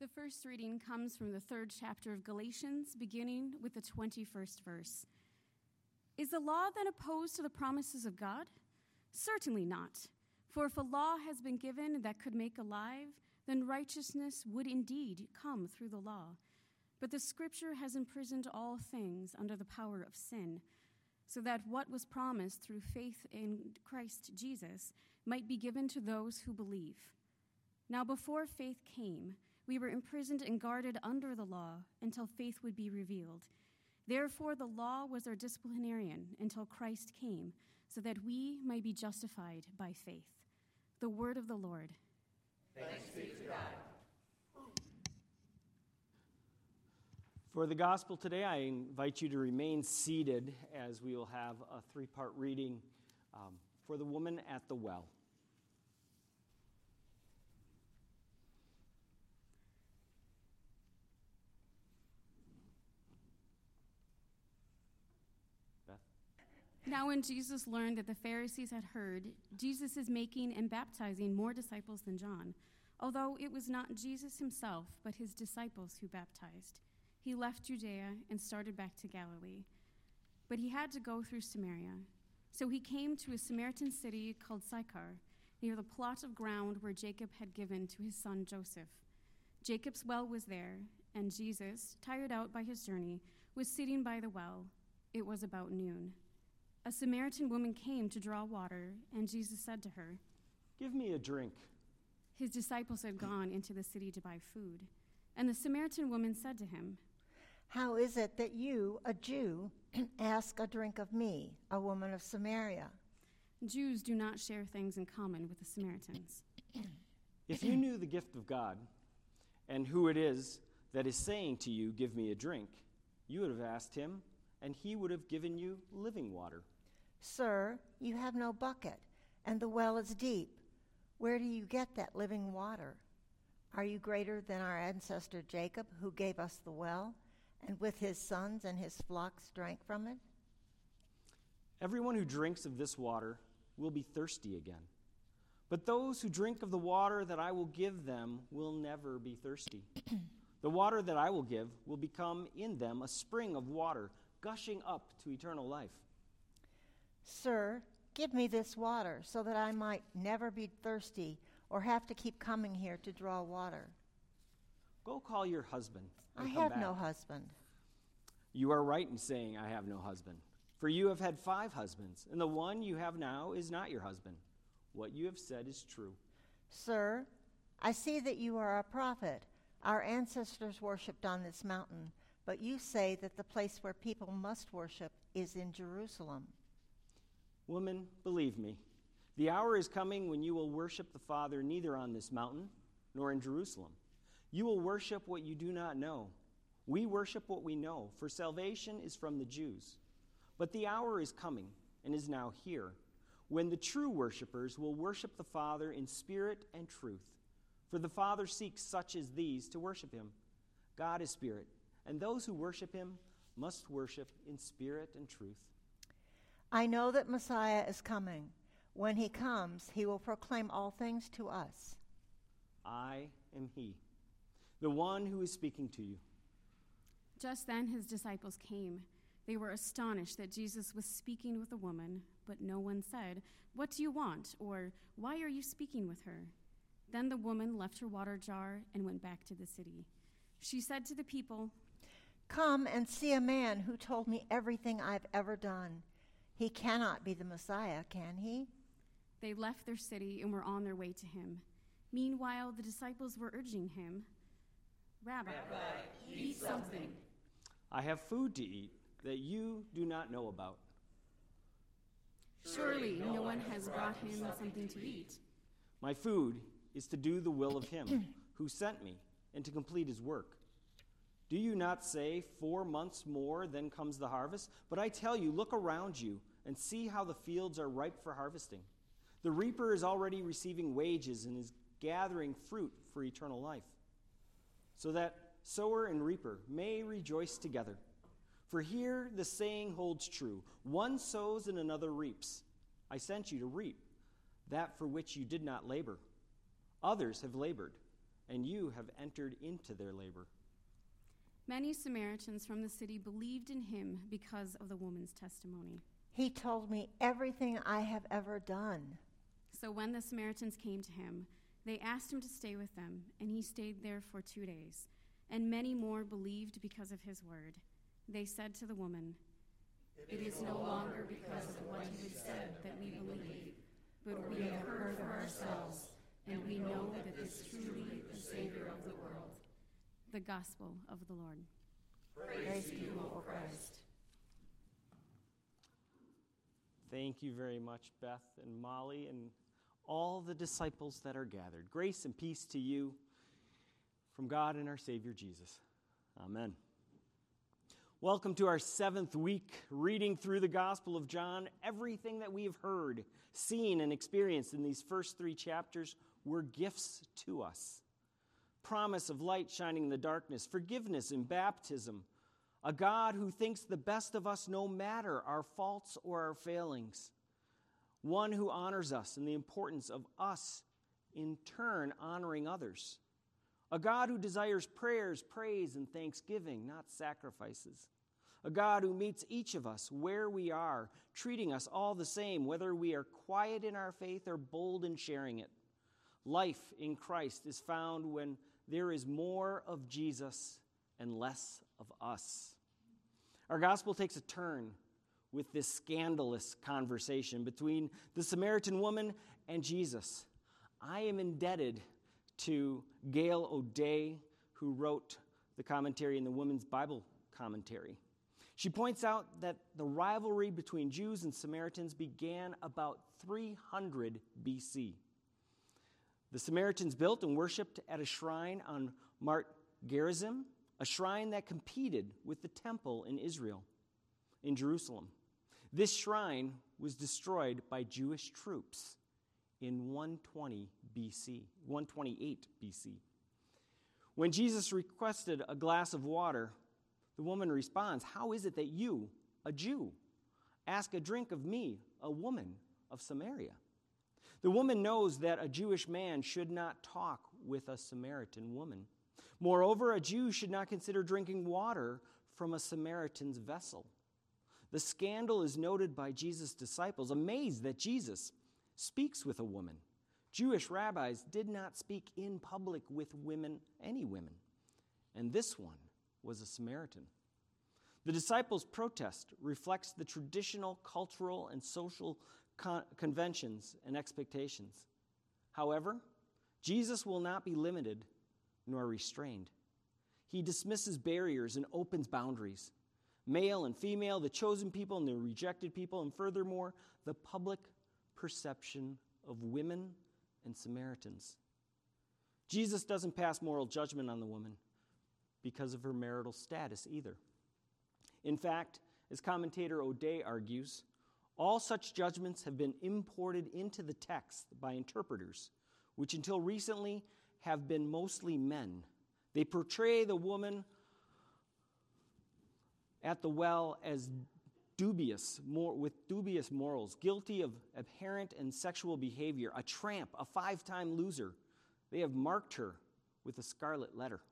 The first reading comes from the 3rd chapter of Galatians, beginning with the 21st verse. Is the law then opposed to the promises of God? Certainly not. For if a law has been given that could make alive, then righteousness would indeed come through the law. But the Scripture has imprisoned all things under the power of sin, so that what was promised through faith in Christ Jesus might be given to those who believe. Now before faith came, we were imprisoned and guarded under the law until faith would be revealed. Therefore, the law was our disciplinarian until Christ came, so that we might be justified by faith. The word of the Lord. Thanks be to God. For the gospel today, I invite you to remain seated as we will have a 3-part reading for the woman at the well. Now when Jesus learned that the Pharisees had heard, Jesus is making and baptizing more disciples than John, although it was not Jesus himself, but his disciples who baptized. He left Judea and started back to Galilee. But he had to go through Samaria. So he came to a Samaritan city called Sychar, near the plot of ground where Jacob had given to his son Joseph. Jacob's well was there, and Jesus, tired out by his journey, was sitting by the well. It was about noon. A Samaritan woman came to draw water, and Jesus said to her, "Give me a drink." His disciples had gone into the city to buy food. And the Samaritan woman said to him, "How is it that you, a Jew, ask a drink of me, a woman of Samaria?" Jews do not share things in common with the Samaritans. If you knew the gift of God and who it is that is saying to you, "Give me a drink," you would have asked him, and he would have given you living water. "Sir, you have no bucket, and the well is deep. Where do you get that living water? Are you greater than our ancestor Jacob, who gave us the well, and with his sons and his flocks drank from it?" "Everyone who drinks of this water will be thirsty again. But those who drink of the water that I will give them will never be thirsty. The water that I will give will become in them a spring of water, gushing up to eternal life." "Sir, give me this water so that I might never be thirsty or have to keep coming here to draw water." "Go call your husband and come back." "I have no husband." "You are right in saying, 'I have no husband.' For you have had 5 husbands, and the one you have now is not your husband. What you have said is true." "Sir, I see that you are a prophet. Our ancestors worshipped on this mountain, but you say that the place where people must worship is in Jerusalem." "Woman, believe me, the hour is coming when you will worship the Father neither on this mountain nor in Jerusalem. You will worship what you do not know. We worship what we know, for salvation is from the Jews. But the hour is coming, and is now here, when the true worshipers will worship the Father in spirit and truth. For the Father seeks such as these to worship him. God is spirit, and those who worship him must worship in spirit and truth." "I know that Messiah is coming. When he comes, he will proclaim all things to us." "I am he, the one who is speaking to you." Just then his disciples came. They were astonished that Jesus was speaking with a woman, but no one said, "What do you want?" or "Why are you speaking with her?" Then the woman left her water jar and went back to the city. She said to the people, "Come and see a man who told me everything I've ever done. He cannot be the Messiah, can he?" They left their city and were on their way to him. Meanwhile, the disciples were urging him, Rabbi, eat something. I have food to eat that you do not know about." Surely no one has brought him something to eat." "My food is to do the will of him who sent me, and to complete his work. Do you not say, 4 months more, then comes the harvest? But I tell you, look around you and see how the fields are ripe for harvesting. The reaper is already receiving wages and is gathering fruit for eternal life, so that sower and reaper may rejoice together. For here the saying holds true, 'One sows and another reaps.' I sent you to reap that for which you did not labor. Others have labored, and you have entered into their labor." Many Samaritans from the city believed in him because of the woman's testimony. "He told me everything I have ever done." So when the Samaritans came to him, they asked him to stay with them, and he stayed there for 2 days. And many more believed because of his word. They said to the woman, "It is no longer because of what you said that we believe, but we have heard for ourselves, and we know that this is truly the Savior of the world." The Gospel of the Lord. Praise to you, O Christ. Thank you very much, Beth and Molly, and all the disciples that are gathered. Grace and peace to you from God and our Savior Jesus. Amen. Welcome to our 7th week reading through the Gospel of John. Everything that we've heard, seen, and experienced in these first 3 chapters were gifts to us. Promise of light shining in the darkness, forgiveness in baptism, a God who thinks the best of us no matter our faults or our failings, one who honors us and the importance of us in turn honoring others. A God who desires prayers, praise, and thanksgiving, not sacrifices. A God who meets each of us where we are, treating us all the same, whether we are quiet in our faith or bold in sharing it. Life in Christ is found when there is more of Jesus and less of us. Our gospel takes a turn with this scandalous conversation between the Samaritan woman and Jesus. I am indebted to Gail O'Day, who wrote the commentary in the Women's Bible Commentary. She points out that the rivalry between Jews and Samaritans began about 300 BC. The Samaritans built and worshipped at a shrine on Mount Gerizim, a shrine that competed with the temple in Israel, in Jerusalem. This shrine was destroyed by Jewish troops in 128 BC. When Jesus requested a glass of water, the woman responds, "How is it that you, a Jew, ask a drink of me, a woman of Samaria?" The woman knows that a Jewish man should not talk with a Samaritan woman. Moreover, a Jew should not consider drinking water from a Samaritan's vessel. The scandal is noted by Jesus' disciples, amazed that Jesus speaks with a woman. Jewish rabbis did not speak in public with women, any women, and this one was a Samaritan. The disciples' protest reflects the traditional cultural and social conventions and expectations. However, Jesus will not be limited nor restrained. He dismisses barriers and opens boundaries. Male and female, the chosen people and the rejected people, and furthermore, the public perception of women and Samaritans. Jesus doesn't pass moral judgment on the woman because of her marital status either. In fact, as commentator O'Day argues, all such judgments have been imported into the text by interpreters, which until recently have been mostly men. They portray the woman at the well as dubious morals, guilty of abhorrent and sexual behavior, a tramp, a 5-time loser. They have marked her with a scarlet letter.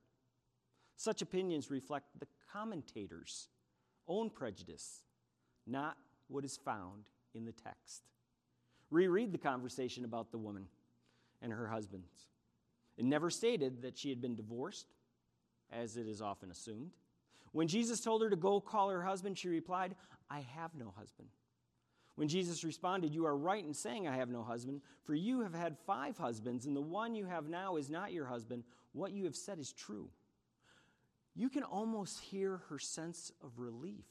Such opinions reflect the commentators' own prejudice, not what is found in the text. Reread the conversation about the woman and her husbands. It never stated that she had been divorced, as it is often assumed. When Jesus told her to go call her husband, she replied, "I have no husband." When Jesus responded, "You are right in saying I have no husband, for you have had 5 husbands, and the one you have now is not your husband. What you have said is true." You can almost hear her sense of relief.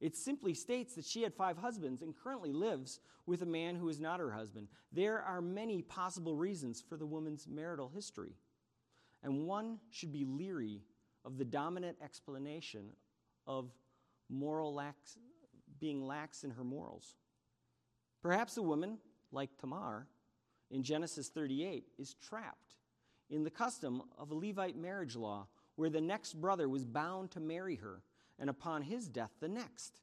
It simply states that she had 5 husbands and currently lives with a man who is not her husband. There are many possible reasons for the woman's marital history, and one should be leery of the dominant explanation of being lax in her morals. Perhaps the woman, like Tamar in Genesis 38, is trapped in the custom of a Levite marriage law where the next brother was bound to marry her, and upon his death, the next.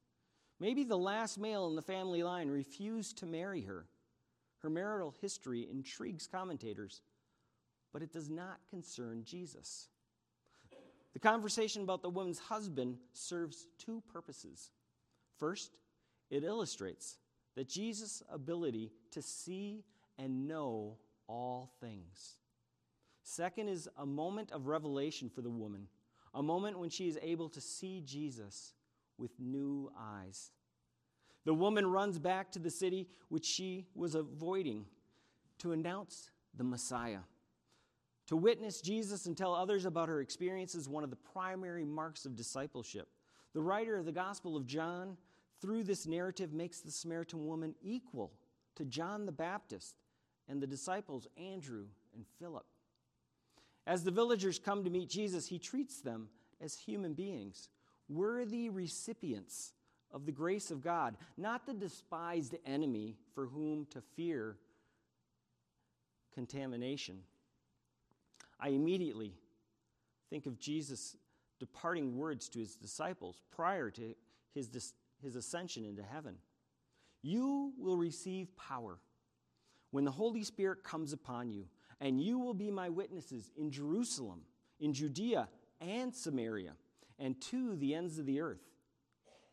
Maybe the last male in the family line refused to marry her. Her marital history intrigues commentators, but it does not concern Jesus. The conversation about the woman's husband serves two purposes. First, it illustrates that Jesus' ability to see and know all things. Second is a moment of revelation for the woman, a moment when she is able to see Jesus with new eyes. The woman runs back to the city which she was avoiding to announce the Messiah. To witness Jesus and tell others about her experience is one of the primary marks of discipleship. The writer of the Gospel of John, through this narrative, makes the Samaritan woman equal to John the Baptist and the disciples Andrew and Philip. As the villagers come to meet Jesus, he treats them as human beings, worthy recipients of the grace of God, not the despised enemy for whom to fear contamination. I immediately think of Jesus' departing words to his disciples prior to his ascension into heaven. You will receive power when the Holy Spirit comes upon you, and you will be my witnesses in Jerusalem, in Judea and Samaria, and to the ends of the earth.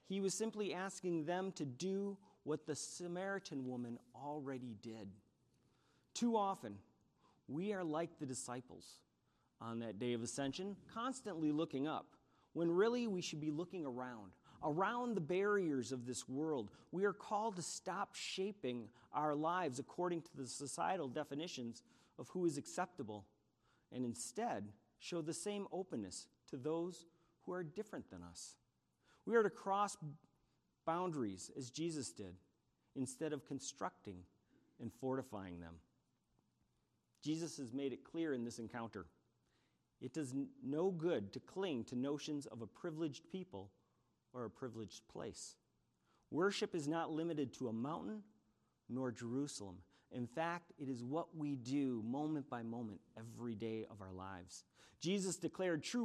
He was simply asking them to do what the Samaritan woman already did. Too often, we are like the disciples on that day of ascension, constantly looking up, when really we should be looking around the barriers of this world. We are called to stop shaping our lives according to the societal definitions of who is acceptable, and instead show the same openness to those who are different than us. We are to cross boundaries as Jesus did, instead of constructing and fortifying them. Jesus has made it clear in this encounter. It does no good to cling to notions of a privileged people or a privileged place. Worship is not limited to a mountain nor Jerusalem. In fact, it is what we do moment by moment every day of our lives. Jesus declared true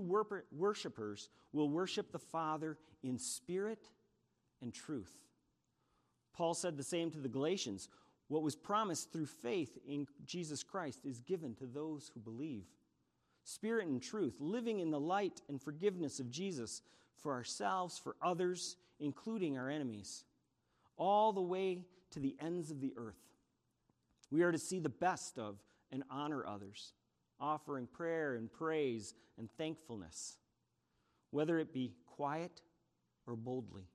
worshipers will worship the Father in spirit and truth. Paul said the same to the Galatians. What was promised through faith in Jesus Christ is given to those who believe. Spirit and truth, living in the light and forgiveness of Jesus for ourselves, for others, including our enemies, all the way to the ends of the earth. We are to see the best of and honor others, offering prayer and praise and thankfulness, whether it be quiet or boldly.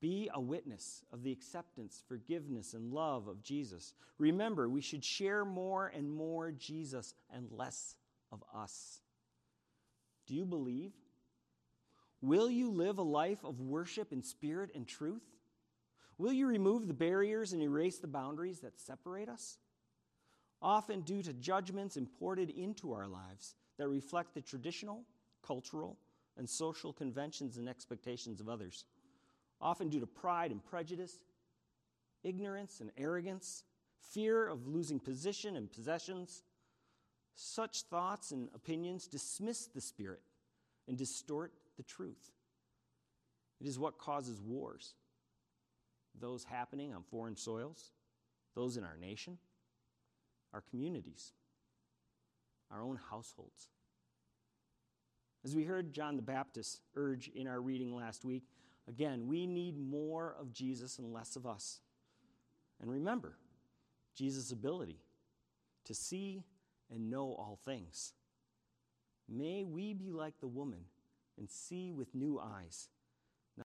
Be a witness of the acceptance, forgiveness, and love of Jesus. Remember, we should share more and more Jesus and less of us. Do you believe? Will you live a life of worship in spirit and truth? Will you remove the barriers and erase the boundaries that separate us? Often due to judgments imported into our lives that reflect the traditional, cultural, and social conventions and expectations of others. Often due to pride and prejudice, ignorance and arrogance, fear of losing position and possessions. Such thoughts and opinions dismiss the spirit and distort the truth. It is what causes wars. Those happening on foreign soils, those in our nation, our communities, our own households. As we heard John the Baptist urge in our reading last week, again, we need more of Jesus and less of us. And remember, Jesus' ability to see and know all things. May we be like the woman and see with new eyes